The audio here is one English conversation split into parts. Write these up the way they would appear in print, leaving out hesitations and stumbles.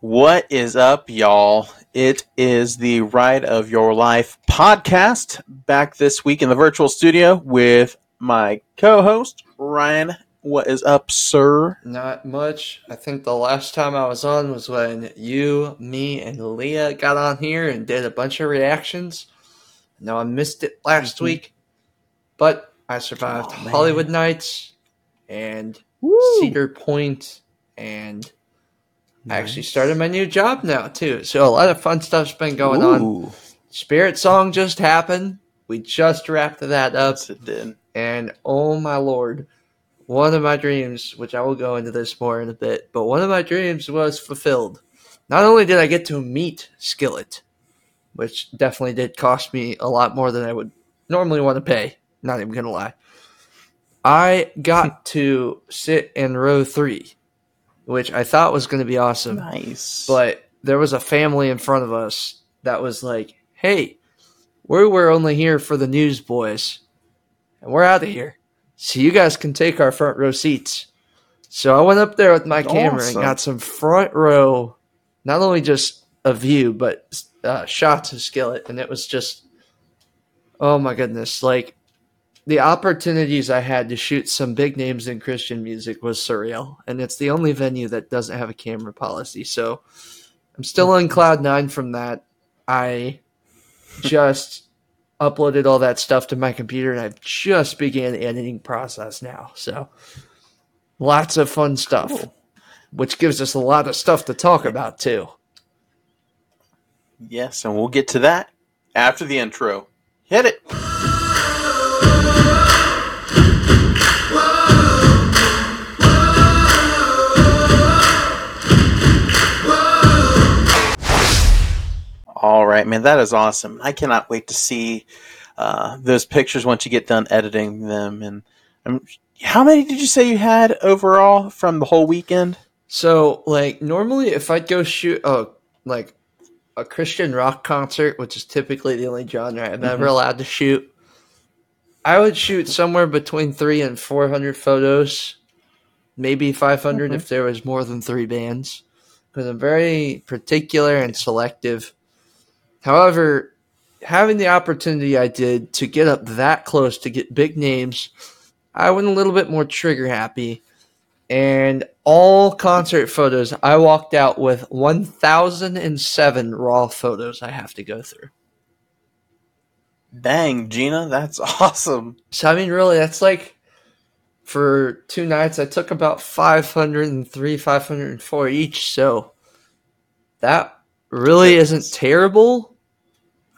What is up, y'all? It is the Ride of Your Life podcast, back this week in the virtual studio with my co-host, Ryan. What is up, sir? Not much. I think the last time I was on was when you, me, and Leah got on here and did a bunch of reactions. Now I missed it last week, but I survived Hollywood Nights and Cedar Point and... I actually started my new job now, too. So a lot of fun stuff's been going on. SpiritSong just happened. We just wrapped that up. Yes, it did. And, oh, my Lord, one of my dreams, which I will go into this more in a bit, but one of my dreams was fulfilled. Not only did I get to meet Skillet, which definitely did cost me a lot more than I would normally want to pay. Not even going to lie. I got to sit in row 3. Which I thought was going to be awesome. Nice. But there was a family in front of us that was like, hey, we were only here for the Newsboys, and we're out of here. So you guys can take our front row seats. So I went up there with my camera and got some front row, not only just a view, but shots of Skillet. And it was just, oh my goodness. Like, the opportunities I had to shoot some big names in Christian music was surreal, and it's the only venue that doesn't have a camera policy. So I'm still on cloud 9 from that. I just uploaded all that stuff to my computer, and I've just began the editing process now. So lots of fun stuff, which gives us a lot of stuff to talk about too. Yes, and we'll get to that after the intro. Hit it. All right, man, that is awesome. I cannot wait to see those pictures once you get done editing them. And how many did you say you had overall from the whole weekend? So, like, normally if I'd go shoot a Christian rock concert, which is typically the only genre I'm ever allowed to shoot, I would shoot somewhere between 300 and 400 photos, maybe 500 if there was more than 3 bands, because I'm very particular and selective. However, having the opportunity I did to get up that close to get big names, I went a little bit more trigger happy. And all concert photos, I walked out with 1,007 raw photos I have to go through. Dang, Gina, that's awesome. So, I mean, really, that's like for 2 nights, I took about 503, 504 each. So that really isn't terrible.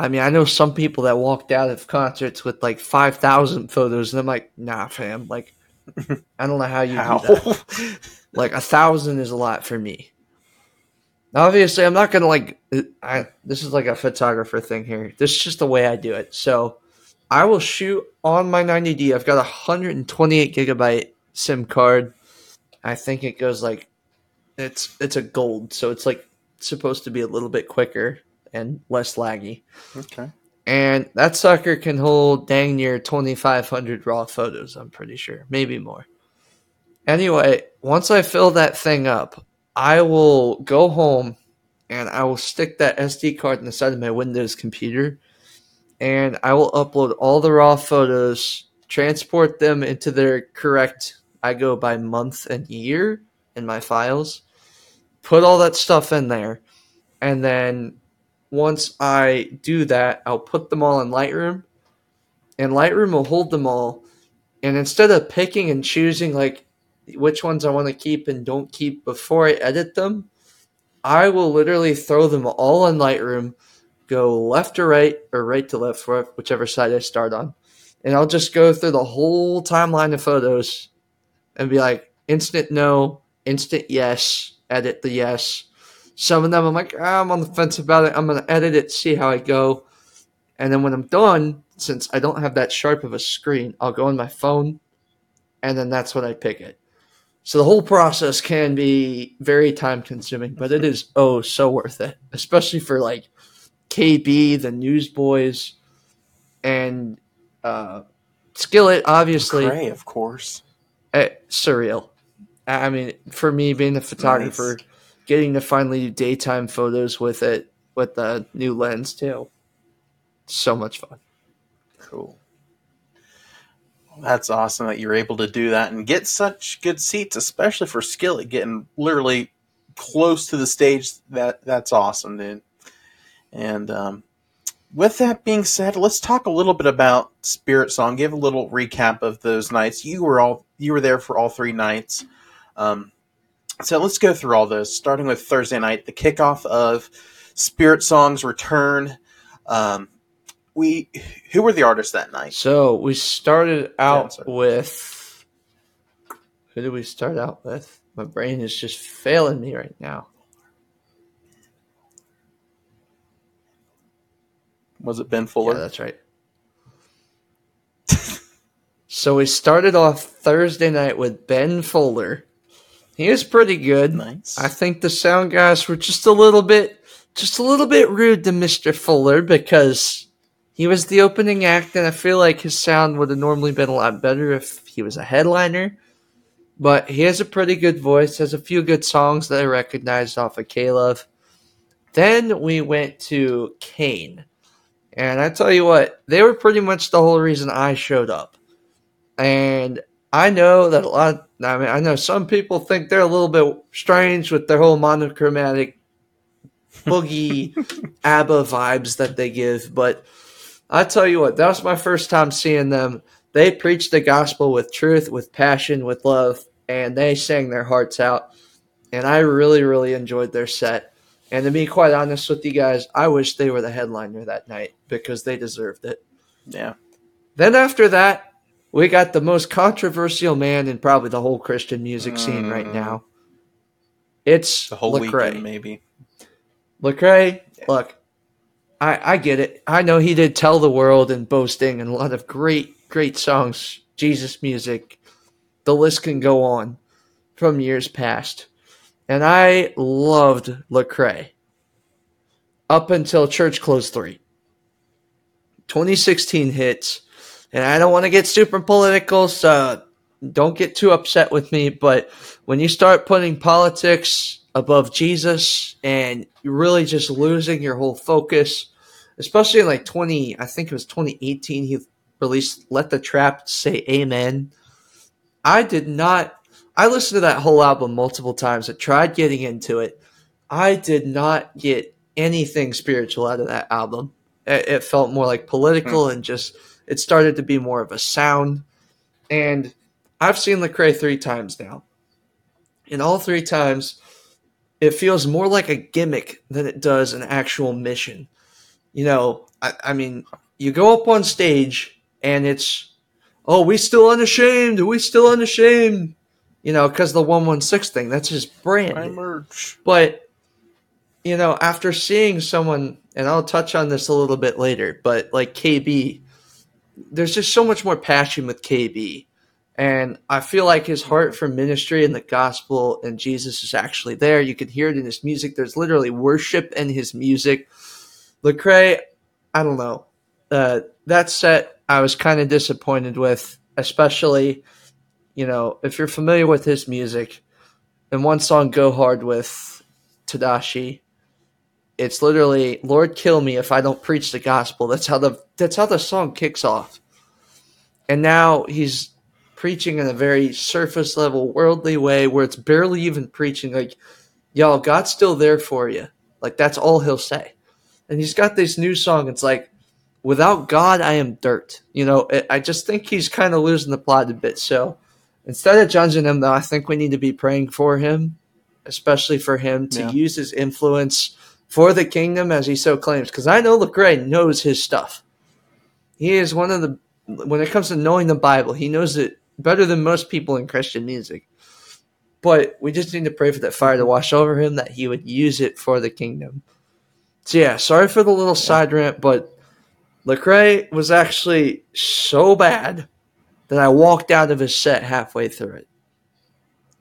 I mean, I know some people that walked out of concerts with like 5,000 photos, and I'm like, nah, fam. Like, I don't know how you do that. Like, 1,000 is a lot for me. Now, obviously, I'm not going to this is like a photographer thing here. This is just the way I do it. So, I will shoot on my 90D. I've got a 128 gigabyte SIM card. I think it goes like, it's a gold, so it's like supposed to be a little bit quicker and less laggy. Okay. And that sucker can hold dang near 2,500 raw photos, I'm pretty sure. Maybe more. Anyway, once I fill that thing up, I will go home and I will stick that SD card in the side of my Windows computer, and I will upload all the raw photos, transport them into their correct, I go by month and year in my files, put all that stuff in there, and then once I do that, I'll put them all in Lightroom, and Lightroom will hold them all, and instead of picking and choosing like which ones I want to keep and don't keep before I edit them, I will literally throw them all in Lightroom, go left to right or right to left, whichever side I start on, and I'll just go through the whole timeline of photos and be like, instant no, instant yes, edit the yes. Some of them I'm like, I'm on the fence about it. I'm going to edit it, see how I go. And then when I'm done, since I don't have that sharp of a screen, I'll go on my phone, and then that's when I pick it. So the whole process can be very time consuming, but it is so worth it, especially for like KB, the Newsboys, and Skillet, obviously. Lecrae, of course. Surreal. I mean, for me, being a photographer, getting to finally do daytime photos with it, with the new lens too. So much fun. Cool. Well, that's awesome that you were able to do that and get such good seats, especially for Skillet, getting literally close to the stage. That's awesome, dude. And with that being said, let's talk a little bit about SpiritSong. Give a little recap of those nights. You were there for all three nights. So let's go through all those, starting with Thursday night, the kickoff of SpiritSong's return. Who were the artists that night? So we started out with – who did we start out with? My brain is just failing me right now. Was it Ben Fuller? Yeah, that's right. So we started off Thursday night with Ben Fuller. He was pretty good. Nice. I think the sound guys were just a little bit rude to Mr. Fuller because he was the opening act, and I feel like his sound would have normally been a lot better if he was a headliner. But he has a pretty good voice, has a few good songs that I recognized off of K-Love. Then we went to Kane. And I tell you what, they were pretty much the whole reason I showed up. And I know that I know some people think they're a little bit strange with their whole monochromatic boogie ABBA vibes that they give. But I tell you what, that was my first time seeing them. They preached the gospel with truth, with passion, with love, and they sang their hearts out. And I really, really enjoyed their set. And to be quite honest with you guys, I wish they were the headliner that night because they deserved it. Yeah. Then after that, we got the most controversial man in probably the whole Christian music scene right now. It's the whole Lecrae. Weekend, maybe. Lecrae, yeah. Look, I get it. I know he did Tell the World and Boasting and a lot of great, great songs, Jesus music. The list can go on from years past. And I loved Lecrae up until Church Close 3. 2016 hits. And I don't want to get super political, so don't get too upset with me. But when you start putting politics above Jesus and you're really just losing your whole focus, especially in like 2018, he released Let the Trapped Say Amen. I listened to that whole album multiple times. I tried getting into it. I did not get anything spiritual out of that album. It felt more like political and just it started to be more of a sound. And I've seen Lecrae 3 times now. And all 3 times, it feels more like a gimmick than it does an actual mission. You know, I mean, you go up on stage and it's, oh, we still unashamed. We still unashamed. You know, because the 116 thing, that's his brand. Merch. But, you know, after seeing someone, and I'll touch on this a little bit later, but like KB, there's just so much more passion with KB. And I feel like his heart for ministry and the gospel and Jesus is actually there. You can hear it in his music. There's literally worship in his music. Lecrae, I don't know. That set I was kind of disappointed with, especially... You know, if you're familiar with his music, and one song Go Hard with Tadashi, it's literally, Lord kill me if I don't preach the gospel. That's how the song kicks off. And now he's preaching in a very surface level, worldly way where it's barely even preaching. Like, y'all, God's still there for you. Like, that's all he'll say. And he's got this new song. It's like, without God, I am dirt. You know, I just think he's kind of losing the plot a bit. So instead of judging him, though, I think we need to be praying for him, especially for him to use his influence for the kingdom as he so claims. Because I know Lecrae knows his stuff. He is one of the – when it comes to knowing the Bible, he knows it better than most people in Christian music. But we just need to pray for that fire to wash over him, that he would use it for the kingdom. So, yeah, sorry for the little side rant, but Lecrae was actually so bad that I walked out of his set halfway through it.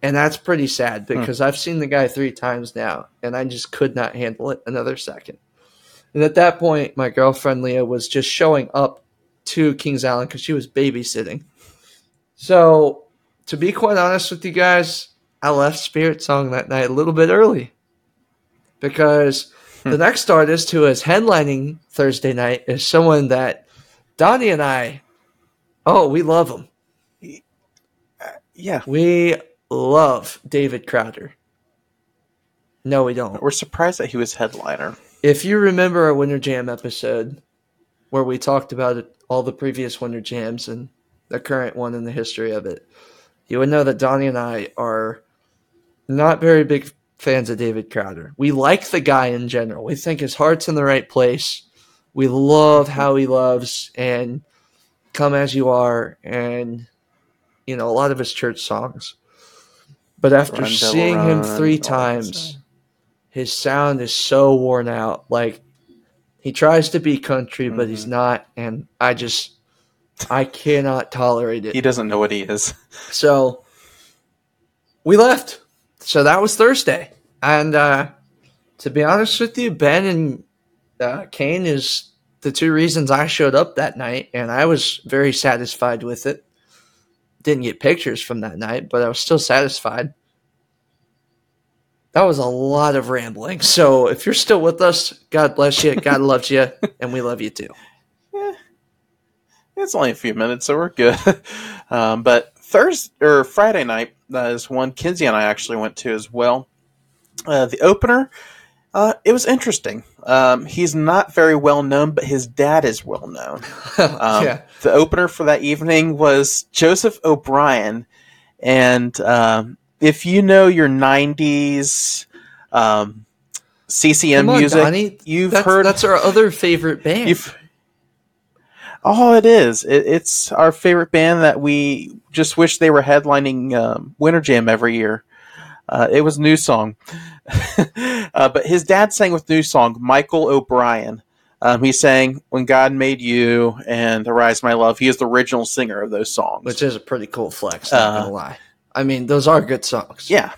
And that's pretty sad because I've seen the guy 3 times now, and I just could not handle it another second. And at that point, my girlfriend Leah was just showing up to Kings Island because she was babysitting. So to be quite honest with you guys, I left SpiritSong that night a little bit early. because the next artist who is headlining Thursday night is someone that Donnie and I, we love him. Yeah. We love David Crowder. No, we don't. We're surprised that he was headliner. If you remember our Winter Jam episode where we talked about all the previous Winter Jams and the current one and the history of it, you would know that Donnie and I are not very big fans of David Crowder. We like the guy in general. We think his heart's in the right place. We love how he loves and Come As You Are and, you know, a lot of his church songs. But after seeing him three times, his sound is so worn out. Like, he tries to be country, but he's not. And I cannot tolerate it. He doesn't know what he is. So we left. So that was Thursday. And to be honest with you, Ben and Kane is the two reasons I showed up that night. And I was very satisfied with it. Didn't get pictures from that night, but I was still satisfied. That was a lot of rambling. So if you're still with us, God bless you. God loves you. And we love you too. Yeah. It's only a few minutes, so we're good. But Thursday or Friday night is one Kinsey and I actually went to as well. The opener, it was interesting. He's not very well known, but his dad is well known. Yeah. The opener for that evening was Joseph O'Brien. And if you know your 90s CCM music, Donnie. That's our other favorite band. It is. It's our favorite band that we just wish they were headlining Winter Jam every year. It was Newsong. But his dad sang with Newsong, Michael O'Brien. He sang When God Made You and Arise My Love. He is the original singer of those songs. Which is a pretty cool flex, not going to lie. I mean, those are good songs. Yeah.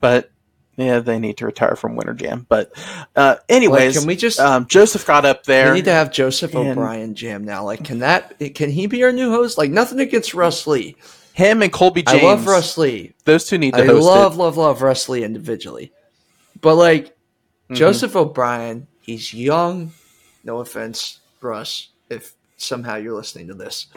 But, yeah, they need to retire from Winter Jam. But anyways, can we just, Joseph got up there. We need to have Joseph O'Brien jam now. Like, can he be our new host? Like, nothing against Russ Lee. Him and Colby James. I love Russ Lee. Those two need to host it. I love Russ Lee individually. But, like, Joseph O'Brien, he's young. No offense, Russ, if somehow you're listening to this.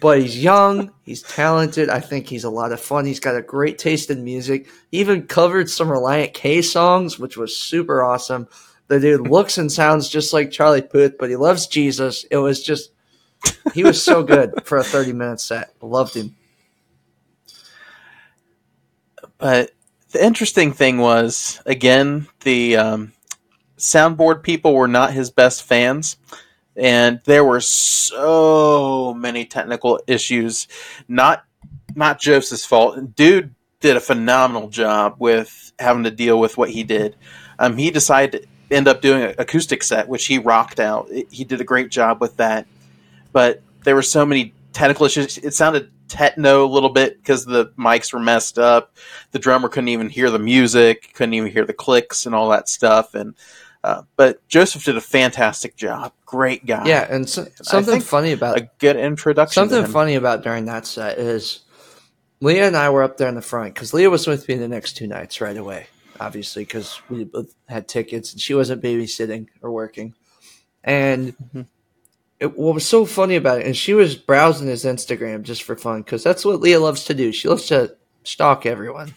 But he's young. He's talented. I think he's a lot of fun. He's got a great taste in music. He even covered some Relient K songs, which was super awesome. The dude looks and sounds just like Charlie Puth, but he loves Jesus. It was just – he was so good for a 30-minute set. Loved him. But the interesting thing was, again, the soundboard people were not his best fans. And there were so many technical issues. Not Joseph's fault. Dude did a phenomenal job with having to deal with what he did. He decided to end up doing an acoustic set, which he rocked out. He did a great job with that. But there were so many technical issues. It sounded techno a little bit because the mics were messed up. The drummer couldn't even hear the music, couldn't even hear the clicks and all that stuff. And but Joseph did a fantastic job. Great guy. Yeah, and something funny about a good introduction. Something funny about during that set is Leah and I were up there in the front because Leah was with me the next two nights right away, obviously, because we both had tickets and she wasn't babysitting or working. And what was so funny about it, and she was browsing his Instagram just for fun because that's what Leah loves to do. She loves to stalk everyone.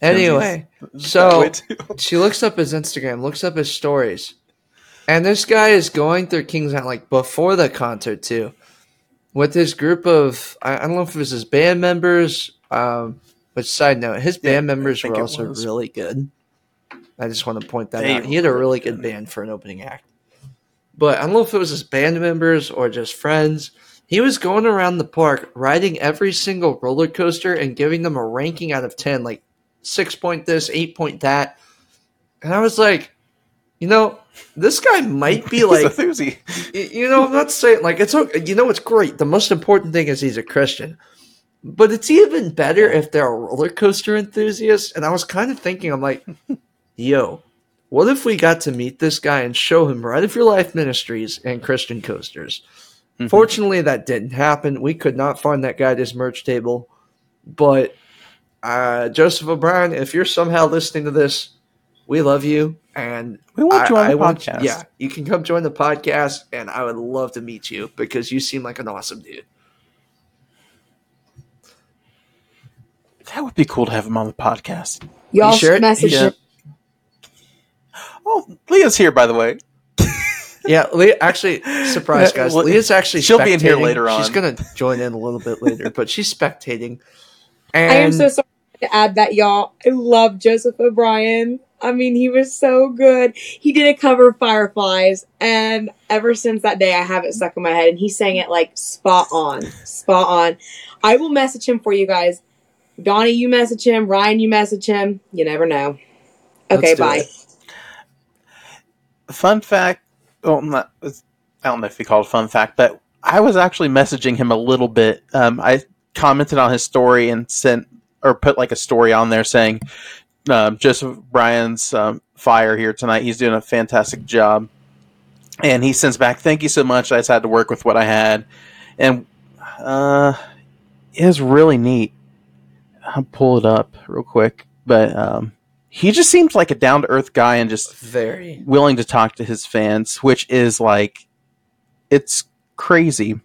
Anyway, so she looks up his Instagram, looks up his stories, and this guy is going through Kings Island, like, before the concert, too, with his group of, I don't know if it was his band members, but side note, his band members were also really good. I just want to point that out. He had a really good band for an opening act. But I don't know if it was his band members or just friends. He was going around the park, riding every single roller coaster and giving them a ranking out of 10, like, 6-point this, 8-point that. And I was like, you know, this guy might be like, he's a thuzy. You know, I'm not saying like it's okay. You know, it's great. The most important thing is he's a Christian, but it's even better if they're a roller coaster enthusiast. And I was kind of thinking, I'm like, yo, what if we got to meet this guy and show him Ride of Your Life Ministries and Christian Coasters? Mm-hmm. Fortunately, that didn't happen. We could not find that guy at his merch table, but Joseph O'Brien, if you're somehow listening to this, we love you. And we want you on the podcast. Yeah, you can come join the podcast, and I would love to meet you because you seem like an awesome dude. That would be cool to have him on the podcast. Y'all should message him. Oh, Leah's here, by the way. Yeah, Leah, actually, surprise, guys. Leah's actually she'll spectating. Be in here later on. She's going to join in a little bit later, but she's spectating. And I am so sorry to add that, y'all. I love Joseph O'Brien. I mean, he was so good. He did a cover of Fireflies, and ever since that day, I have it stuck in my head, and he sang it, like, spot on, spot on. I will message him for you guys. Donnie, you message him. Ryan, you message him. You never know. Okay, bye. It. Fun fact, well, I don't know if you call it a fun fact, but I was actually messaging him a little bit. I commented on his story and put like a story on there saying, Joseph Bryan's fire here tonight. He's doing a fantastic job. And he sends back, thank you so much. I just had to work with what I had. And it was really neat. I'll pull it up real quick. But he just seems like a down-to-earth guy and just very willing to talk to his fans, which is like, it's crazy.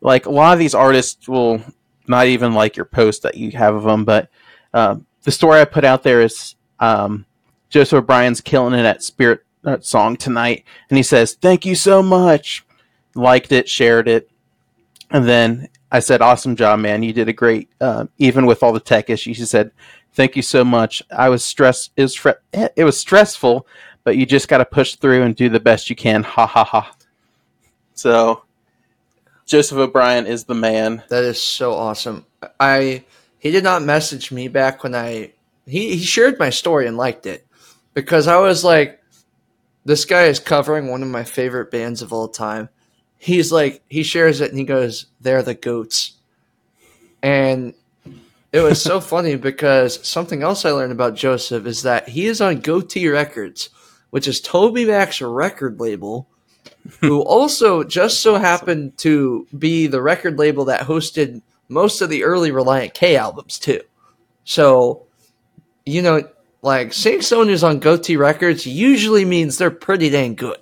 Like, a lot of these artists will not even like your post that you have of them, but the story I put out there is Joseph O'Brien's killing it at SpiritSong tonight, and he says, thank you so much. Liked it, shared it. And then I said, awesome job, man. You did a great, even with all the tech issues. He said, thank you so much. I was stressed. It was stressful, but you just got to push through and do the best you can. Ha, ha, ha. So Joseph O'Brien is the man. That is so awesome. He did not message me back when he shared my story and liked it because I was like, this guy is covering one of my favorite bands of all time. He's like, he shares it and he goes, they're the goats. And it was so funny because something else I learned about Joseph is that he is on Goatee Records, which is Toby Mac's record label, who also just so happened to be the record label that hosted most of the early Relient K albums too. So, you know, like seeing someone who's on Goatee Records usually means they're pretty dang good.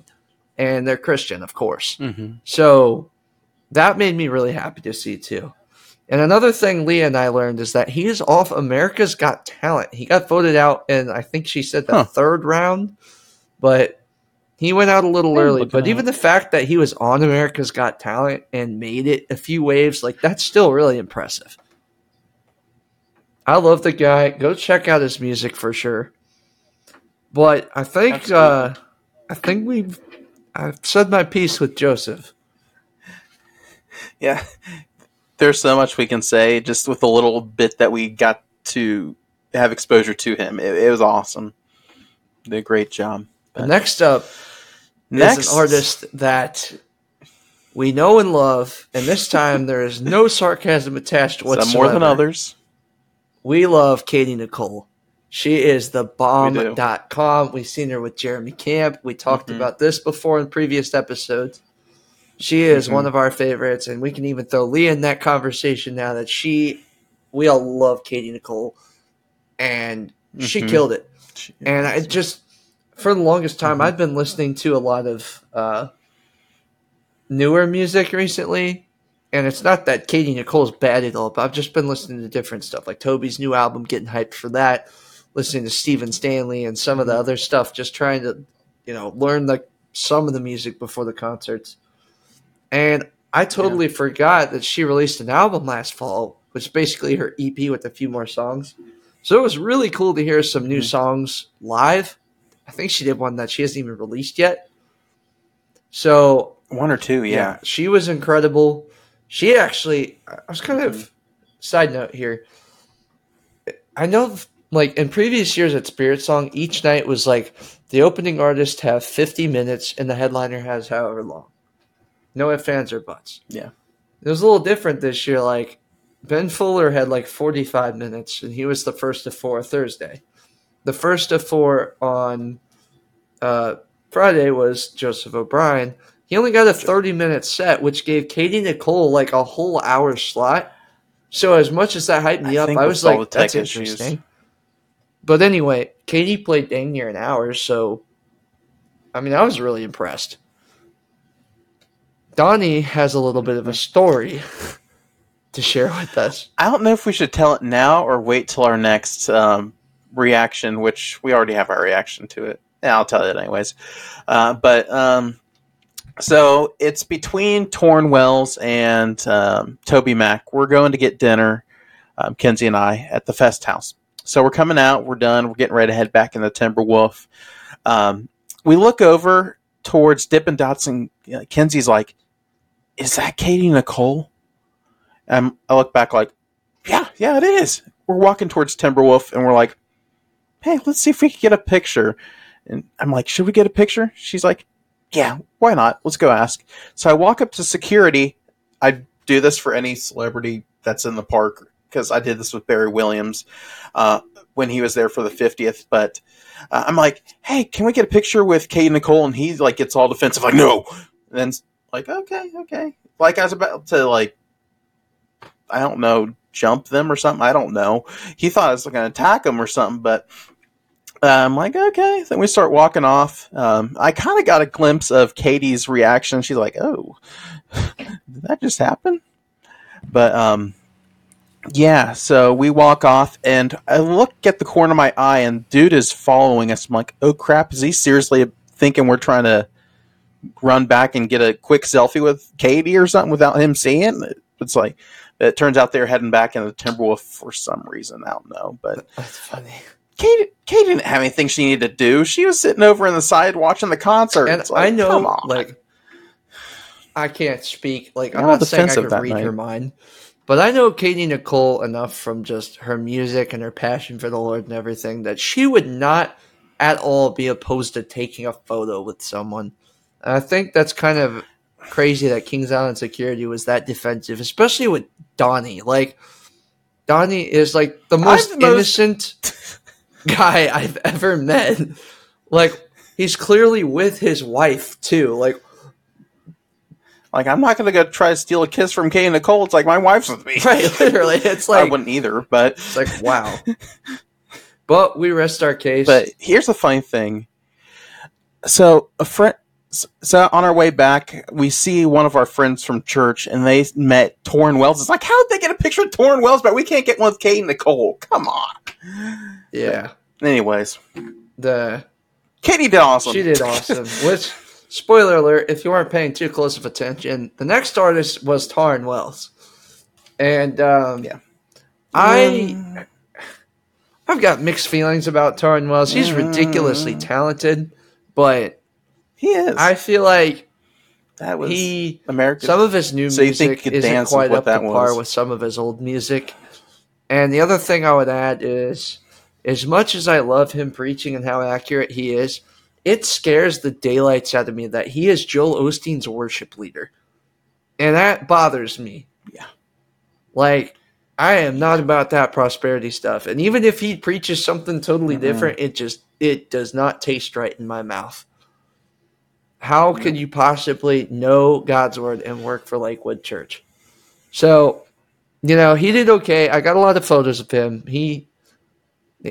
And they're Christian, of course. Mm-hmm. So that made me really happy to see, too. And another thing Leah and I learned is that he is off America's Got Talent. He got voted out in, I think she said, the third round. But he went out a little early. But even the fact that he was on America's Got Talent and made it a few waves, like that's still really impressive. I love the guy. Go check out his music for sure. But I think we've... I've said my piece with Joseph. Yeah. There's so much we can say just with the little bit that we got to have exposure to him. It was awesome. He did a great job. But next up is an artist that we know and love, and this time there is no sarcasm attached whatsoever. Some more than others. We love Katy Nichole. She is the bomb.com. We've seen her with Jeremy Camp. We talked about this before in previous episodes. She is one of our favorites, and we can even throw Leah in that conversation now that we all love Katy Nichole, and she killed it. And I just, for the longest time, I've been listening to a lot of newer music recently, and it's not that Katy Nichole's bad at all, but I've just been listening to different stuff, like Toby's new album, getting hyped for that. Listening to Stephen Stanley and some of the other stuff, just trying to, you know, learn some of the music before the concerts. And I totally forgot that she released an album last fall, which is basically her EP with a few more songs. So it was really cool to hear some new songs live. I think she did one that she hasn't even released yet. So one or two, yeah. She was incredible. She actually, I was kind of, side note here, I know... Like in previous years at SpiritSong, each night was like the opening artist have 50 minutes and the headliner has however long. No ifs, ands, or buts. Yeah. It was a little different this year. Like Ben Fuller had like 45 minutes and he was the first of four Thursday. The first of four on Friday was Joseph O'Brien. He only got a 30-minute set, which gave Katy Nichole like a whole hour slot. So as much as that hyped me up, I was like, that's interesting. But anyway, Katy played dang near an hour, so I mean, I was really impressed. Donnie has a little bit of a story to share with us. I don't know if we should tell it now or wait till our next reaction, which we already have our reaction to it. I'll tell it anyways. So it's between Torrin Wells and Toby Mac. We're going to get dinner, Kenzie and I, at the Fest House. So we're coming out. We're done. We're getting ready to head back in the Timberwolf. We look over towards Dippin' Dots, and Kenzie's like, is that Katy Nichole? I look back like, yeah, it is. We're walking towards Timberwolf, and we're like, hey, let's see if we can get a picture. And I'm like, should we get a picture? She's like, yeah, why not? Let's go ask. So I walk up to security. I do this for any celebrity that's in the park because I did this with Barry Williams when he was there for the 50th. But I'm like, hey, can we get a picture with Katy Nichole? And he like gets all defensive, like, no. And then like, okay. Like I was about to like, I don't know, jump them or something. I don't know. He thought I was going to attack them or something, but I'm like, okay. Then we start walking off. I kind of got a glimpse of Katie's reaction. She's like, oh, did that just happen? But yeah, so we walk off, and I look at the corner of my eye, and dude is following us. I'm like, oh, crap. Is he seriously thinking we're trying to run back and get a quick selfie with Katy or something without him seeing it? It's like, it turns out they're heading back into the Timberwolf for some reason. I don't know, but that's funny. Katy didn't have anything she needed to do. She was sitting over on the side watching the concert. And it's like, I know, come on. Like, I can't speak. Like, I'm not saying I can read your mind, but I know Katy Nichole enough from just her music and her passion for the Lord and everything that she would not at all be opposed to taking a photo with someone. And I think that's kind of crazy that Kings Island security was that defensive, especially with Donnie. Like, Donnie is like the most innocent guy I've ever met. Like, he's clearly with his wife too. Like I'm not gonna go try to steal a kiss from Katy Nichole. It's like my wife's with me. Right, literally. It's like I wouldn't either, but it's like, wow. But we rest our case. But here's the funny thing. So on our way back, we see one of our friends from church, and they met Torrin Wells. It's like, how did they get a picture of Torrin Wells, but we can't get one with Katy Nichole? Come on. Yeah. But anyways. Katy did awesome. She did awesome. Which, spoiler alert, if you weren't paying too close of attention, the next artist was Torrin Wells. And I've got mixed feelings about Torrin Wells. He's ridiculously talented, but... He is. I feel like that was American. Some of his new music isn't quite up to par with some of his old music. And the other thing I would add is, as much as I love him preaching and how accurate he is, it scares the daylights out of me that he is Joel Osteen's worship leader. And that bothers me. Yeah. Like, I am not about that prosperity stuff. And even if he preaches something totally different, it does not taste right in my mouth. How could you possibly know God's word and work for Lakewood Church? So, he did okay. I got a lot of photos of him.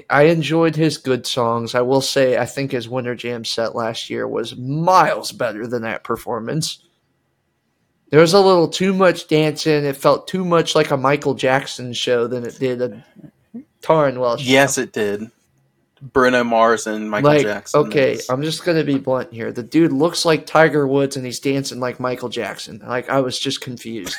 I enjoyed his good songs. I will say, I think his Winter Jam set last year was miles better than that performance. There was a little too much dancing. It felt too much like a Michael Jackson show than it did a Torrin Wells show. Yes, it did. Bruno Mars and Michael Jackson. Okay, I'm just going to be blunt here. The dude looks like Tiger Woods, and he's dancing like Michael Jackson. Like, I was just confused.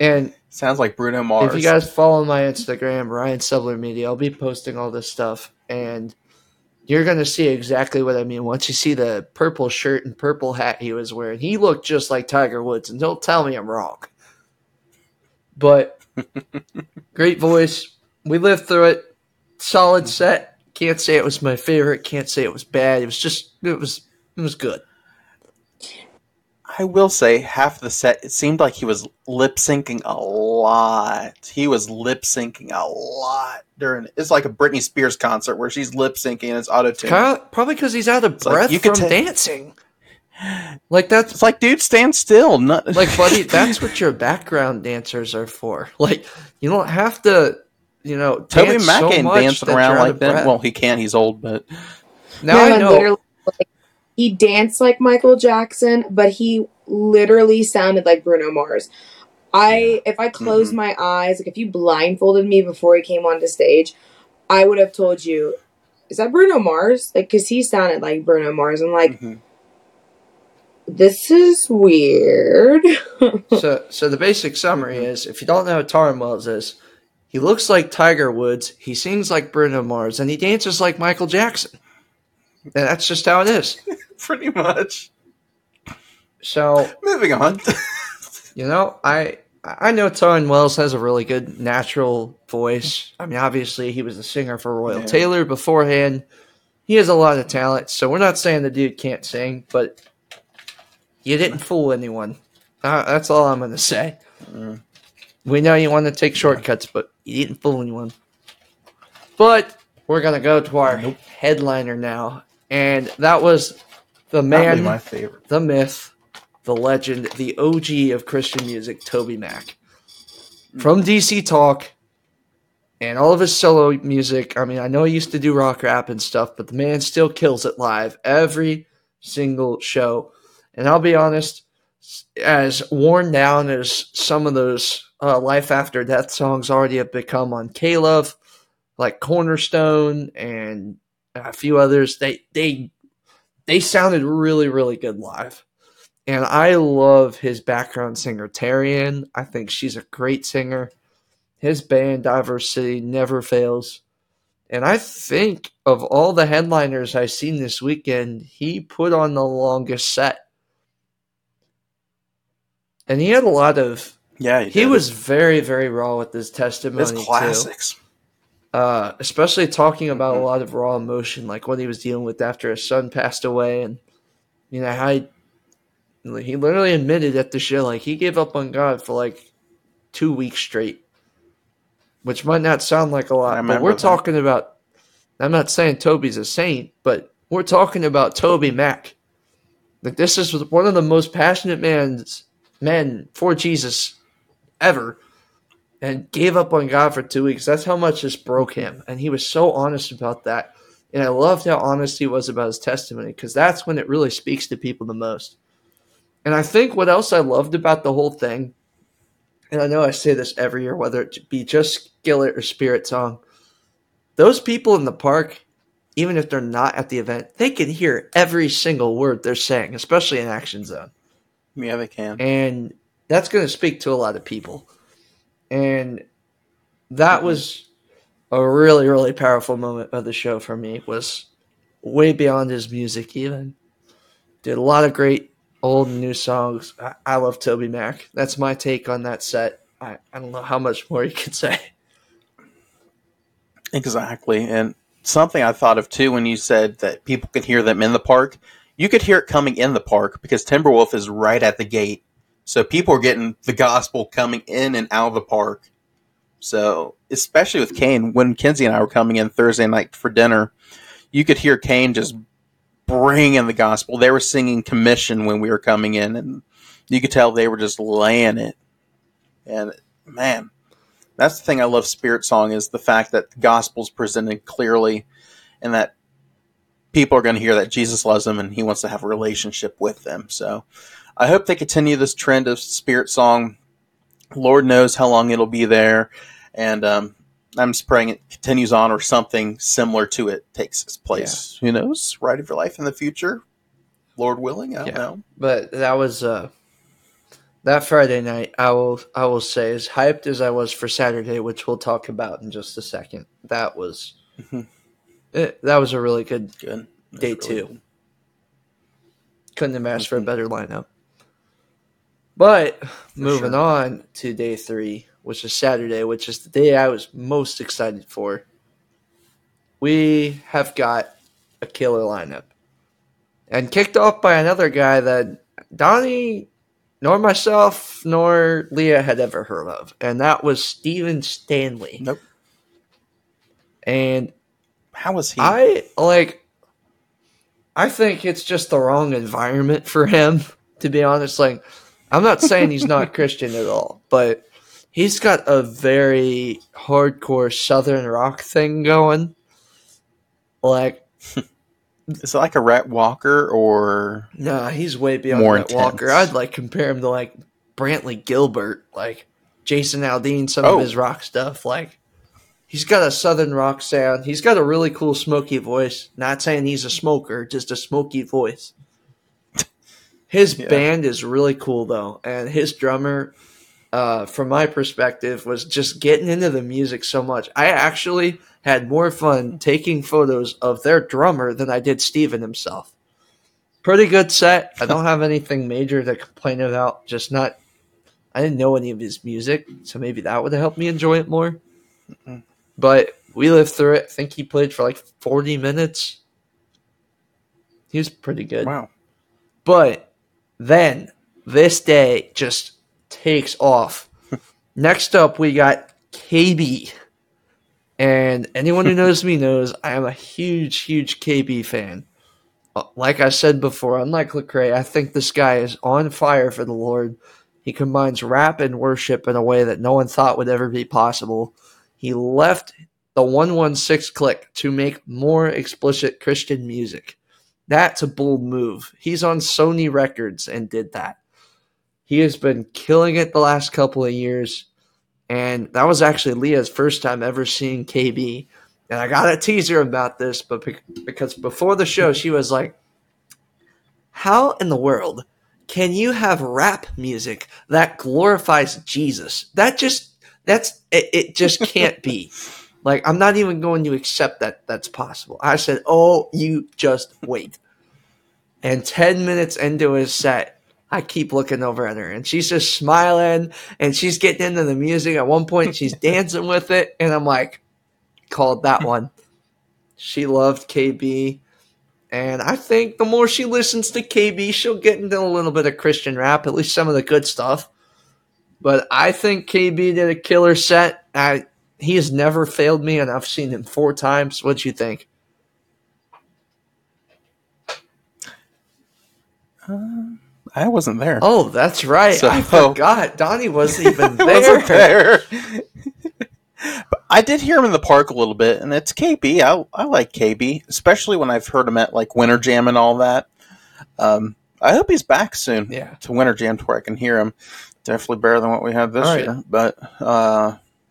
And sounds like Bruno Mars. If you guys follow my Instagram, Ryan Subler Media, I'll be posting all this stuff, and you're going to see exactly what I mean once you see the purple shirt and purple hat he was wearing. He looked just like Tiger Woods, and don't tell me I'm wrong. But great voice. We lived through it. Solid set. Can't say it was my favorite. Can't say it was bad. It was just, it was good. I will say half the set, it seemed like he was lip syncing a lot. He was lip syncing a lot during, it's like a Britney Spears concert where she's lip syncing and it's auto-tuned. Probably because he's out of breath from dancing. Like that's it's like, dude, stand still. Not like, buddy, that's what your background dancers are for. Like, you don't have to, you know. Toby Mac so ain't dancing around like that. Well, he can. He's old, but now I know. Like, he danced like Michael Jackson, but he literally sounded like Bruno Mars. If I closed my eyes, like if you blindfolded me before he came onto stage, I would have told you, is that Bruno Mars? Like, because he sounded like Bruno Mars. I'm like, this is weird. So the basic summary is, if you don't know what Torrin Wells is, he looks like Tiger Woods, he sings like Bruno Mars, and he dances like Michael Jackson. And that's just how it is. Pretty much. So moving on. You know, I know Torrin Wells has a really good natural voice. I mean, obviously, he was a singer for Royal Taylor beforehand. He has a lot of talent, so we're not saying the dude can't sing, but you didn't fool anyone. That's all I'm going to say. We know you want to take shortcuts, but you didn't fool anyone. But we're going to go to our headliner now, and that was the man, my favorite, the myth, the legend, the OG of Christian music, Toby Mac. From DC Talk and all of his solo music. I mean, I know he used to do rock rap and stuff, but the man still kills it live every single show. And I'll be honest, as worn down as some of those Life After Death songs already have become on K-Love, like Cornerstone and a few others, they sounded really, really good live. And I love his background singer, Taryn. I think she's a great singer. His band, Diversity, never fails. And I think of all the headliners I've seen this weekend, he put on the longest set. And he had a lot of... Yeah, he was very, very raw with his testimony, his classics. Especially talking about a lot of raw emotion, like what he was dealing with after his son passed away. And, you know, how he literally admitted at the show, like, he gave up on God for, like, 2 weeks straight, which might not sound like a lot, but we're talking about, I'm not saying Toby's a saint, but we're talking about Toby Mac. Like, this is one of the most passionate men for Jesus ever, and gave up on God for 2 weeks. That's how much this broke him, and he was so honest about that, and I loved how honest he was about his testimony, because that's when it really speaks to people the most. And I think what else I loved about the whole thing, and I know I say this every year, whether it be just Skillet or SpiritSong, those people in the park, even if they're not at the event, they can hear every single word they're saying, especially in Action Zone. Yeah, they can. And that's going to speak to a lot of people. And that was a really, really powerful moment of the show for me. It was way beyond his music even. Did a lot of great old and new songs. I love Toby Mac. That's my take on that set. I don't know how much more you could say. Exactly. And something I thought of, too, when you said that people can hear them in the park, you could hear it coming in the park because Timberwolf is right at the gate. So people are getting the gospel coming in and out of the park. So especially with Kane, when Kenzie and I were coming in Thursday night for dinner, you could hear Kane just bring in the gospel. They were singing Commission when we were coming in, and you could tell they were just laying it. And man, that's the thing I love SpiritSong is the fact that the gospel's presented clearly and that people are going to hear that Jesus loves them and he wants to have a relationship with them. So I hope they continue this trend of SpiritSong. Lord knows how long it'll be there, and I'm praying it continues on or something similar to it takes its place. Yeah. Who knows? Ride of Your Life in the future, Lord willing. I don't know. But that was that Friday night. I will say, as hyped as I was for Saturday, which we'll talk about in just a second, that was that was a really good day too. Good. Couldn't have asked for a better lineup. But moving on to day three, which is Saturday, which is the day I was most excited for. We have got a killer lineup. And kicked off by another guy that Donnie, nor myself, nor Leah had ever heard of. And that was Stephen Stanley. Nope. And how was he? I, like, I think it's just the wrong environment for him, to be honest. Like, I'm not saying he's not Christian at all, but he's got a very hardcore Southern rock thing going. Like, is it like a Rat Walker or? Nah, he's way beyond Rat intense. Walker. I'd like compare him to like Brantley Gilbert, like Jason Aldean, some of his rock stuff. Like, he's got a Southern rock sound. He's got a really cool smoky voice. Not saying he's a smoker, just a smoky voice. His band is really cool though, and his drummer, from my perspective, was just getting into the music so much. I actually had more fun taking photos of their drummer than I did Steven himself. Pretty good set. I don't have anything major to complain about. I didn't know any of his music, so maybe that would have helped me enjoy it more. Mm-mm. But we lived through it. I think he played for like 40 minutes. He was pretty good. Wow. But then this day just takes off. Next up, we got KB. And anyone who knows me knows I am a huge, huge KB fan. Like I said before, unlike Lecrae, I think this guy is on fire for the Lord. He combines rap and worship in a way that no one thought would ever be possible. He left the 116 clique to make more explicit Christian music. That's a bold move. He's on Sony Records and did that. He has been killing it the last couple of years, and that was actually Leah's first time ever seeing KB. And I got a teaser about this, but because before the show, she was like, how in the world can you have rap music that glorifies Jesus? It just can't be. Like, I'm not even going to accept that that's possible. I said, oh, you just wait. And 10 minutes into his set, I keep looking over at her, and she's just smiling, and she's getting into the music. At one point, she's dancing with it, and I'm like, called that one. She loved KB, and I think the more she listens to KB, she'll get into a little bit of Christian rap, at least some of the good stuff. But I think KB did a killer set. He has never failed me, and I've seen him 4 times. What'd you think? I wasn't there. Oh, that's right. So, I forgot. Donnie wasn't even there. But I did hear him in the park a little bit, and it's KB. I like KB, especially when I've heard him at like Winter Jam and all that. I hope he's back soon to Winter Jam to where I can hear him. Definitely better than what we had this year. But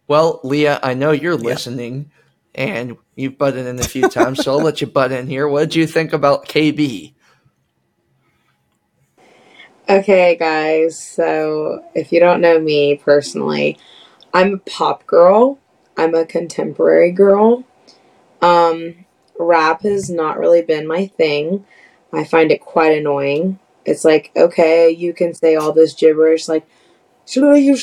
well, Leah, I know you're listening, and you've butted in a few times, so I'll let you butt in here. What did you think about KB? Okay, guys, so if you don't know me personally, I'm a pop girl. I'm a contemporary girl. Rap has not really been my thing. I find it quite annoying. It's like, okay, you can say all this gibberish, like, I'm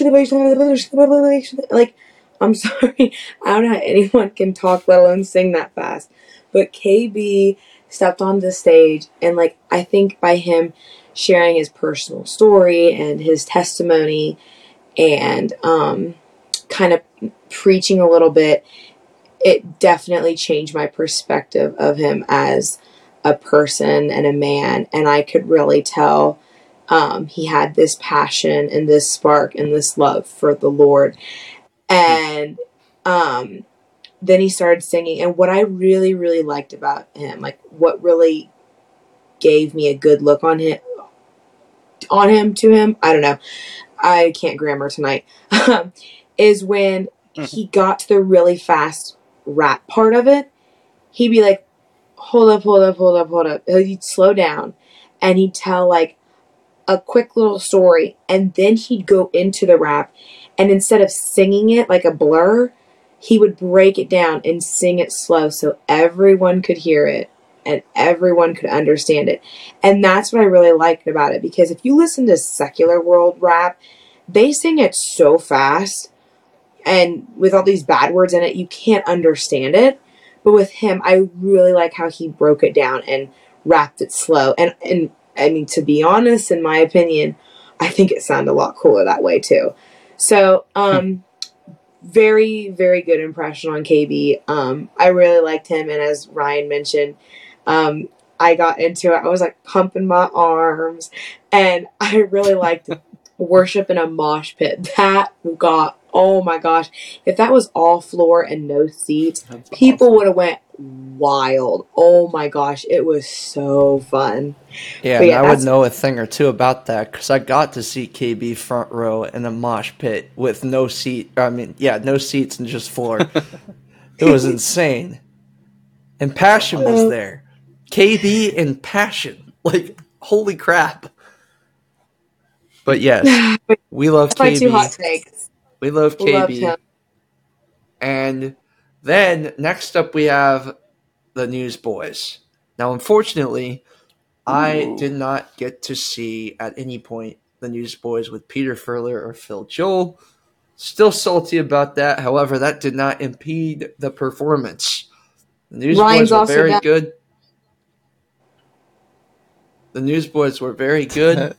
sorry, I don't know how anyone can talk, let alone sing that fast. But KB stepped on the stage, and like, I think by him sharing his personal story and his testimony and kind of preaching a little bit, it definitely changed my perspective of him as a person and a man, and I could really tell he had this passion and this spark and this love for the Lord. And then he started singing, and what I really, really liked about him, like what really gave me a good look on him, I don't know, I can't grammar tonight, is when he got to the really fast rap part of it, he'd be like, hold up. He'd slow down, and he'd tell like a quick little story, and then he'd go into the rap, and instead of singing it like a blur, he would break it down and sing it slow so everyone could hear it and everyone could understand it. And that's what I really liked about it, because if you listen to secular world rap, they sing it so fast and with all these bad words in it, you can't understand it. But with him, I really like how he broke it down and rapped it slow. And I mean, to be honest, in my opinion, I think it sounded a lot cooler that way too. So, very, very good impression on KB. I really liked him. And as Ryan mentioned, I got into it. I was like pumping my arms, and I really liked worship in a mosh pit. That got, oh my gosh, if that was all floor and no seats, that's people awesome. Would have went wild. Oh my gosh, it was so fun. Yeah, yeah, and I would know a thing or two about that, because I got to see KB front row in a mosh pit with no seat. I mean, yeah, no seats and just floor. It was insane. And Passion was there. KB and Passion. Like, holy crap. But yes, we love KB. My two hot takes. We love KB. And then next up we have the Newsboys. Now, unfortunately, I did not get to see at any point the Newsboys with Peter Furler or Phil Joel. Still salty about that. However, that did not impede the performance. The Newsboys were very good. The Newsboys were very good,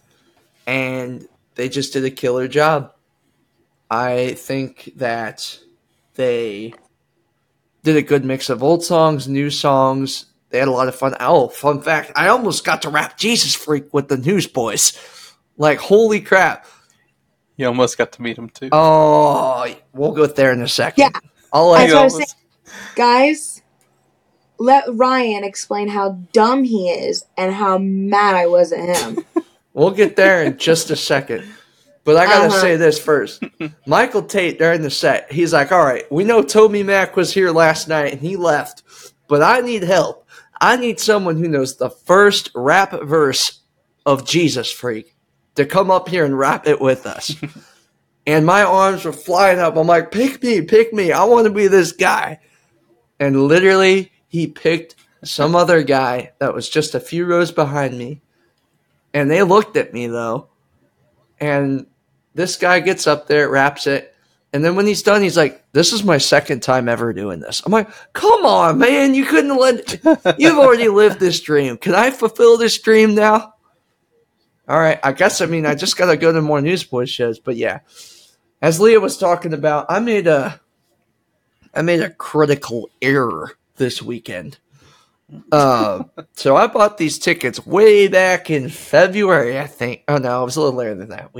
and they just did a killer job. I think that they did a good mix of old songs, new songs. They had a lot of fun. Oh, fun fact, I almost got to rap Jesus Freak with the Newsboys. Like, holy crap. You almost got to meet him, too. Oh, we'll go there in a second. Yeah. Guys, let Ryan explain how dumb he is and how mad I was at him. We'll get there in just a second. But I got to say this first. Michael Tate, during the set, he's like, all right, we know Toby Mac was here last night and he left, but I need help. I need someone who knows the first rap verse of Jesus Freak to come up here and rap it with us. And my arms were flying up. I'm like, pick me. I want to be this guy. And literally, he picked some other guy that was just a few rows behind me. And they looked at me, though. And this guy gets up there, raps it. And then when he's done, he's like, this is my second time ever doing this. I'm like, come on, man. You couldn't let – you've already lived this dream. Can I fulfill this dream now? All right, I just got to go to more Newsboys shows. But, yeah, as Leah was talking about, I made a critical error this weekend. So I bought these tickets way back in February, I think. Oh, no, it was a little later than that.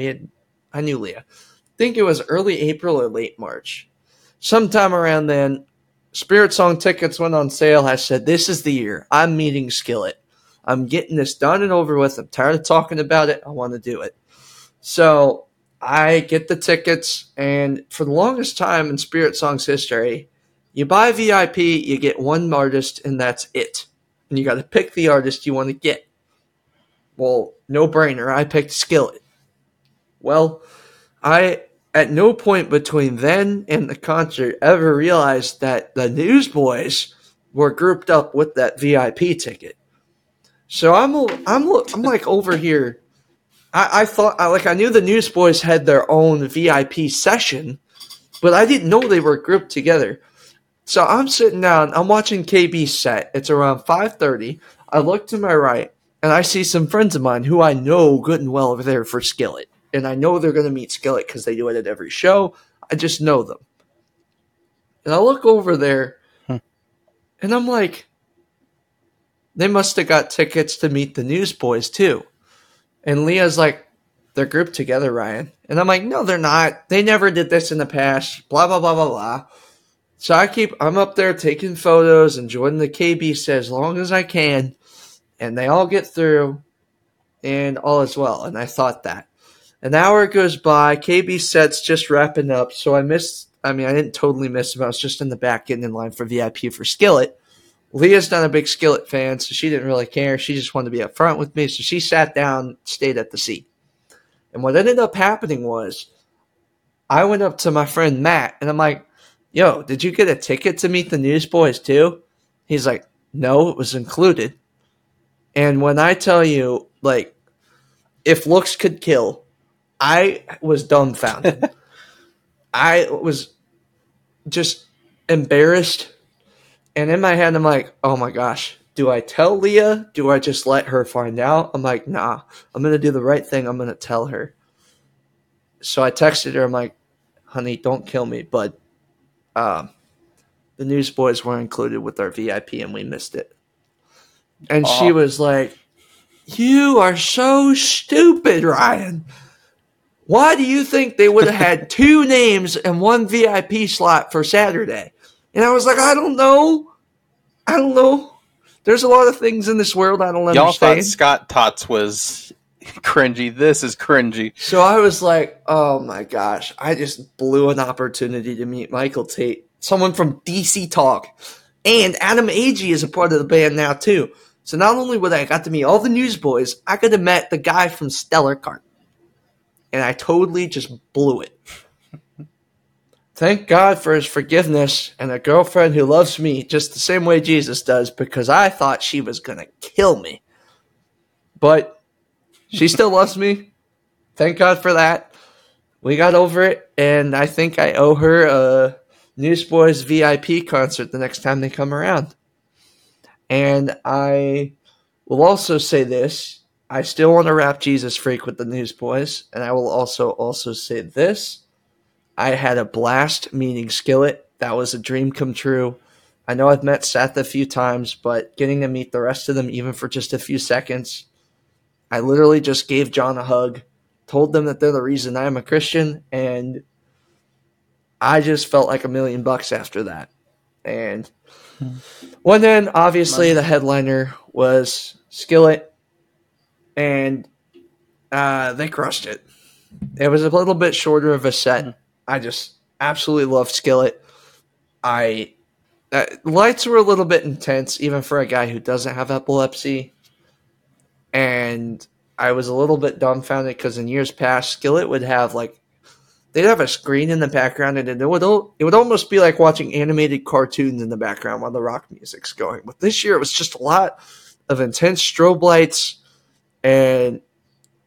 I knew Leah. I think it was early April or late March. Sometime around then, SpiritSong tickets went on sale. I said, this is the year. I'm meeting Skillet. I'm getting this done and over with. I'm tired of talking about it. I want to do it. So I get the tickets, and for the longest time in SpiritSong's history, you buy VIP, you get one artist, and that's it. And you got to pick the artist you want to get. Well, no brainer. I picked Skillet. Well, I at no point between then and the concert ever realized that the Newsboys were grouped up with that VIP ticket. So I'm like over here. I knew the Newsboys had their own VIP session, but I didn't know they were grouped together. So I'm sitting down. I'm watching KB's set. It's around 5:30. I look to my right, and I see some friends of mine who I know good and well over there for Skillet. And I know they're going to meet Skillet because they do it at every show. I just know them. And I look over there, and I'm like, they must have got tickets to meet the Newsboys, too. And Leah's like, they're grouped together, Ryan. And I'm like, no, they're not. They never did this in the past, blah, blah, blah, blah, blah. So I'm up there taking photos, enjoying the KB set as long as I can. And they all get through, and all is well. And I thought that. An hour goes by. KB set's just wrapping up. So I didn't totally miss him. I was just in the back getting in line for VIP for Skillet. Leah's not a big Skillet fan, so she didn't really care. She just wanted to be up front with me, so she sat down, stayed at the seat. And what ended up happening was I went up to my friend Matt, and I'm like, yo, did you get a ticket to meet the Newsboys too? He's like, no, it was included. And when I tell you, like, if looks could kill, I was dumbfounded. I was just embarrassed. And in my head, I'm like, oh, my gosh, do I tell Leah? Do I just let her find out? I'm like, nah, I'm going to do the right thing. I'm going to tell her. So I texted her. I'm like, honey, don't kill me. But the Newsboys were included with our VIP, and we missed it. And she was like, "You are so stupid, Ryan. Why do you think they would have had two names and one VIP slot for Saturday?" And I was like, I don't know. There's a lot of things in this world I don't understand. Y'all thought Scott Tots was cringy. This is cringy. So I was like, oh my gosh, I just blew an opportunity to meet Michael Tate, someone from DC Talk. And Adam Agee is a part of the band now, too. So not only would I got to meet all the Newsboys, I could have met the guy from Stellar Cart. And I totally just blew it. Thank God for his forgiveness and a girlfriend who loves me just the same way Jesus does, because I thought she was going to kill me. But she still loves me. Thank God for that. We got over it, and I think I owe her a Newsboys VIP concert the next time they come around. And I will also say this. I still want to wrap Jesus Freak with the Newsboys. And I will also say this. I had a blast meeting Skillet. That was a dream come true. I know I've met Seth a few times, but getting to meet the rest of them even for just a few seconds, I literally just gave John a hug, told them that they're the reason I'm a Christian, and I just felt like $1 million after that. And well, then obviously the headliner was Skillet, and they crushed it. It was a little bit shorter of a set. I just absolutely loved Skillet. Lights were a little bit intense, even for a guy who doesn't have epilepsy. And I was a little bit dumbfounded because in years past, Skillet would have they'd have a screen in the background, and it would almost be like watching animated cartoons in the background while the rock music's going. But this year, it was just a lot of intense strobe lights. And,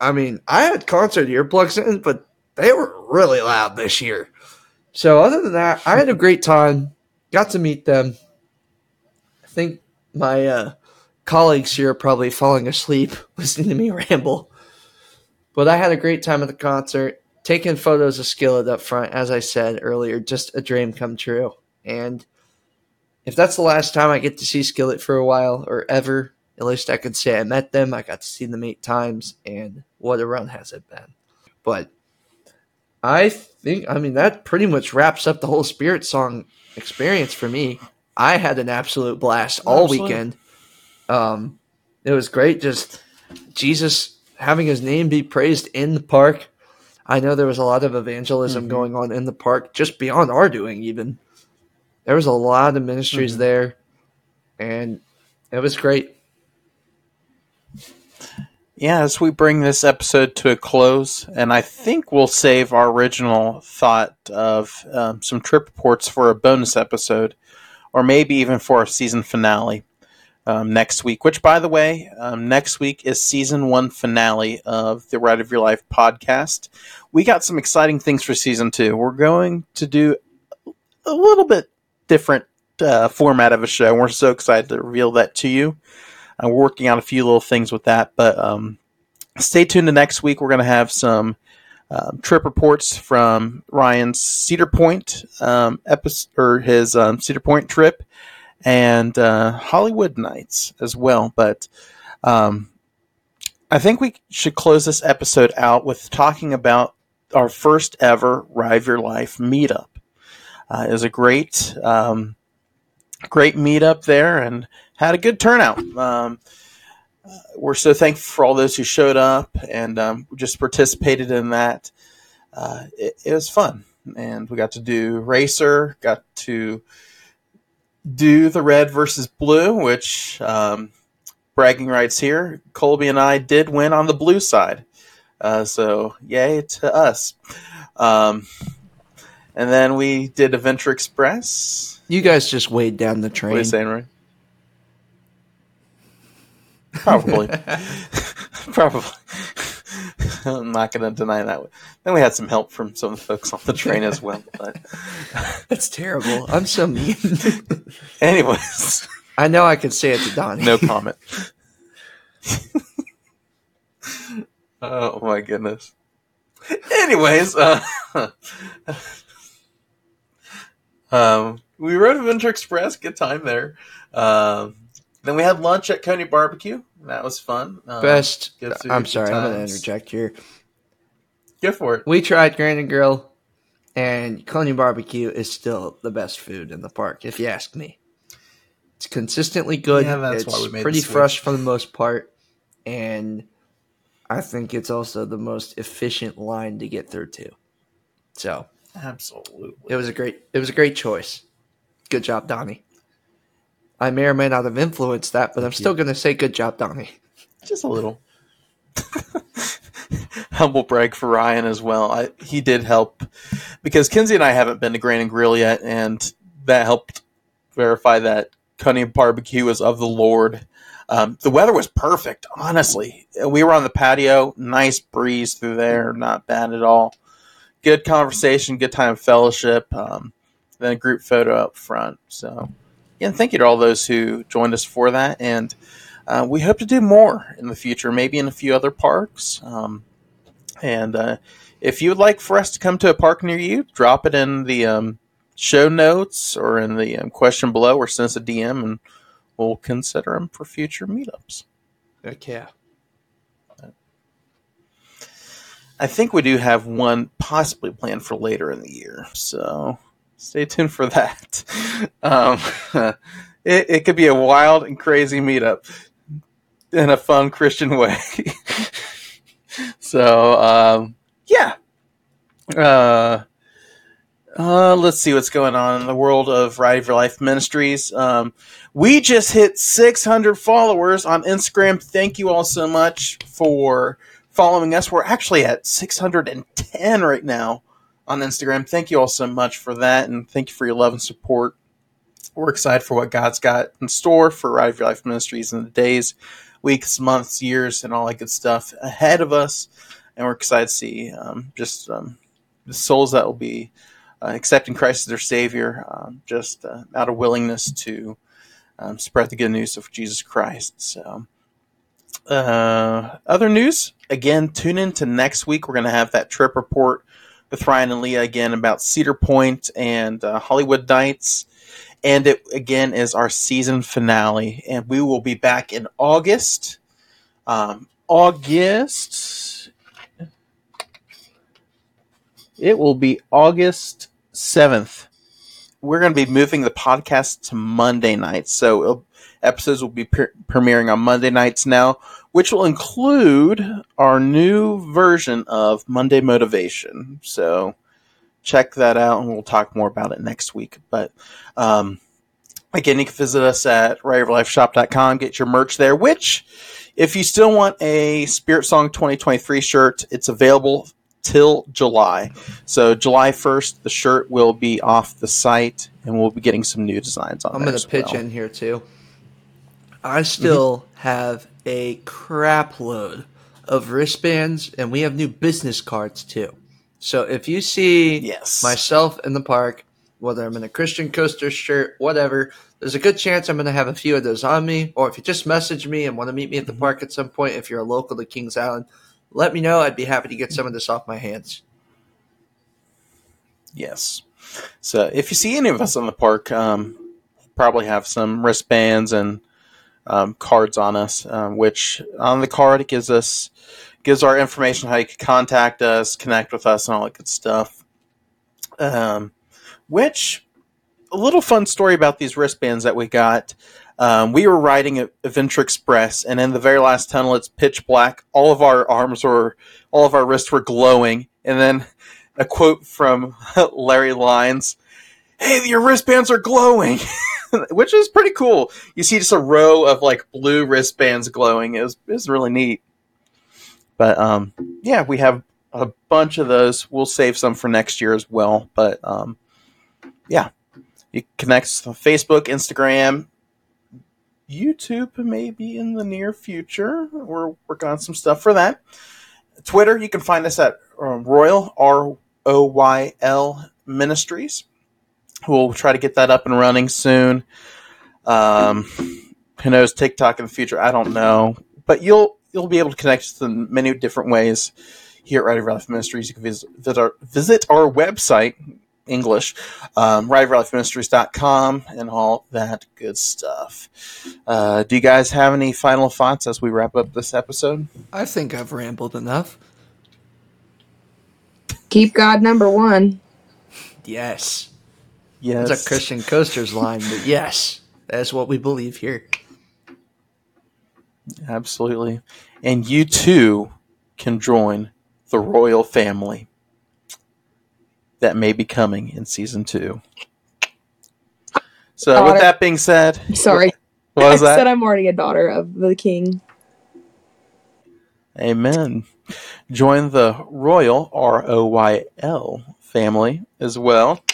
I mean, I had concert earplugs in, but they were really loud this year. So other than that, I had a great time. Got to meet them. I think my colleagues here are probably falling asleep listening to me ramble. But I had a great time at the concert. Taking photos of Skillet up front, as I said earlier, just a dream come true. And if that's the last time I get to see Skillet for a while or ever, at least I could say I met them. I got to see them 8 times, and what a run has it been. But I mean, that pretty much wraps up the whole SpiritSong experience for me. I had an absolute blast all weekend. It was great just Jesus having his name be praised in the park. I know there was a lot of evangelism going on in the park, just beyond our doing even. There was a lot of ministries there, and it was great. Yeah, as we bring this episode to a close, and I think we'll save our original thought of some trip reports for a bonus episode, or maybe even for a season finale next week, which, by the way, next week is season 1 finale of the Ride of Your Life podcast. We got some exciting things for season 2. We're going to do a little bit different format of a show. We're so excited to reveal that to you. I'm working on a few little things with that, but stay tuned to next week. We're going to have some trip reports from Ryan's Cedar Point Cedar Point trip, and Hollywood Nights as well. But I think we should close this episode out with talking about our first ever Ride of Your Life meetup. It was a great, great meetup there, and had a good turnout. We're so thankful for all those who showed up and just participated in that. It was fun, and we got to do Racer, got to do the Red versus Blue, which bragging rights here, Colby and I did win on the blue side, so yay to us. And then we did Adventure Express. You guys just weighed down the train. What are you saying, Ray? Probably. Probably. I'm not going to deny that. Then we had some help from some of the folks on the train as well. But that's terrible. I'm so mean. Anyways. I know I could say it to Donnie. No comment. Oh, my goodness. Anyways. We rode Adventure Express. Good time there. Then we had lunch at Coney BBQ. That was fun. Best. I'm sorry, I'm going to interject here. Go for it. We tried Grandin Grill, and Coney BBQ is still the best food in the park, if you ask me. It's consistently good. Yeah, that's why we made it. It's pretty fresh for the most part, and I think it's also the most efficient line to get through to. So, absolutely, it was a great choice. Good job, Donnie. I may or may not have influenced that, but I'm still going to say good job, Donnie. Just a little. Humble brag for Ryan as well. He did help because Kinsey and I haven't been to Grandin Grill yet, and that helped verify that Coney BBQ is of the Lord. The weather was perfect, honestly. We were on the patio, nice breeze through there, not bad at all. Good conversation, good time of fellowship, then a group photo up front. So, again, thank you to all those who joined us for that, and we hope to do more in the future, maybe in a few other parks. And if you would like for us to come to a park near you, drop it in the show notes or in the question below, or send us a DM, and we'll consider them for future meetups. Heck yeah. I think we do have one possibly planned for later in the year, so stay tuned for that. It could be a wild and crazy meetup in a fun Christian way. So, yeah. Let's see what's going on in the world of Ride of Your Life Ministries. We just hit 600 followers on Instagram. Thank you all so much for following us. We're actually at 610 right now on Instagram. Thank you all so much for that, and thank you for your love and support. We're excited for what God's got in store for Ride of Your Life Ministries in the days, weeks, months, years, and all that good stuff ahead of us. And we're excited to see the souls that will be accepting Christ as their Savior, just out of willingness to spread the good news of Jesus Christ. So, other news, again, tune in to next week. We're going to have that trip report with Ryan and Leah again about Cedar Point and Hollywood Nights. And it, again, is our season finale. And we will be back in August. It will be August 7th. We're going to be moving the podcast to Monday nights. So episodes will be premiering on Monday nights now, which will include our new version of Monday Motivation. So check that out, and we'll talk more about it next week. But again, you can visit us at rideofyourlifeshop.com, get your merch there, which if you still want a SpiritSong 2023 shirt, it's available till July. So July 1st, the shirt will be off the site, and we'll be getting some new designs on there. I'm going to pitch in here too. I still have a crap load of wristbands, and we have new business cards too. So if you see myself in the park, whether I'm in a Christian Coasters shirt, whatever, there's a good chance I'm going to have a few of those on me. Or if you just message me and want to meet me at the park at some point, if you're a local to Kings Island, let me know. I'd be happy to get some of this off my hands. Yes. So if you see any of us in the park, probably have some wristbands and cards on us, which on the card it gives our information, how you can contact us, connect with us, and all that good stuff. Which, a little fun story about these wristbands that we got. We were riding Adventure Express, and in the very last tunnel, it's pitch black. All of our wrists were glowing. And then a quote from Larry Lyons, "Hey, your wristbands are glowing," which is pretty cool. You see just a row of like blue wristbands glowing. It was really neat. But yeah, we have a bunch of those. We'll save some for next year as well. But yeah, you connect us on Facebook, Instagram, YouTube maybe in the near future. We're working on some stuff for that. Twitter, you can find us at Royal, R-O-Y-L Ministries. We'll try to get that up and running soon. Who knows, TikTok in the future, I don't know. But you'll be able to connect us in many different ways here at Ride of Your Life Ministries. You can visit our website, English, rideofyourlifeministries.com and all that good stuff. Do you guys have any final thoughts as we wrap up this episode? I think I've rambled enough. Keep God number one. Yes. Yes. That's a Christian Coasters line, but yes, that's what we believe here. Absolutely. And you too can join the royal family that may be coming in season 2. So daughter. With that being said, I'm sorry. What was that? I said I'm already a daughter of the king. Amen. Join the royal ROYL family as well.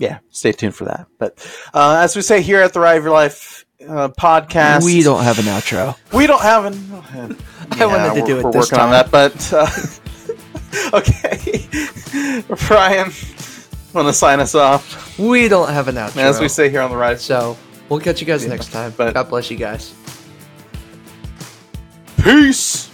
Yeah, stay tuned for that. But as we say here at the Ride of Your Life podcast, we don't have an outro. We don't have an. Yeah, I wanted to do it. We're this working time. On that, but okay. Brian, want to sign us off? We don't have an outro. As we say here on the ride, so we'll catch you guys next time. But God bless you guys. Peace.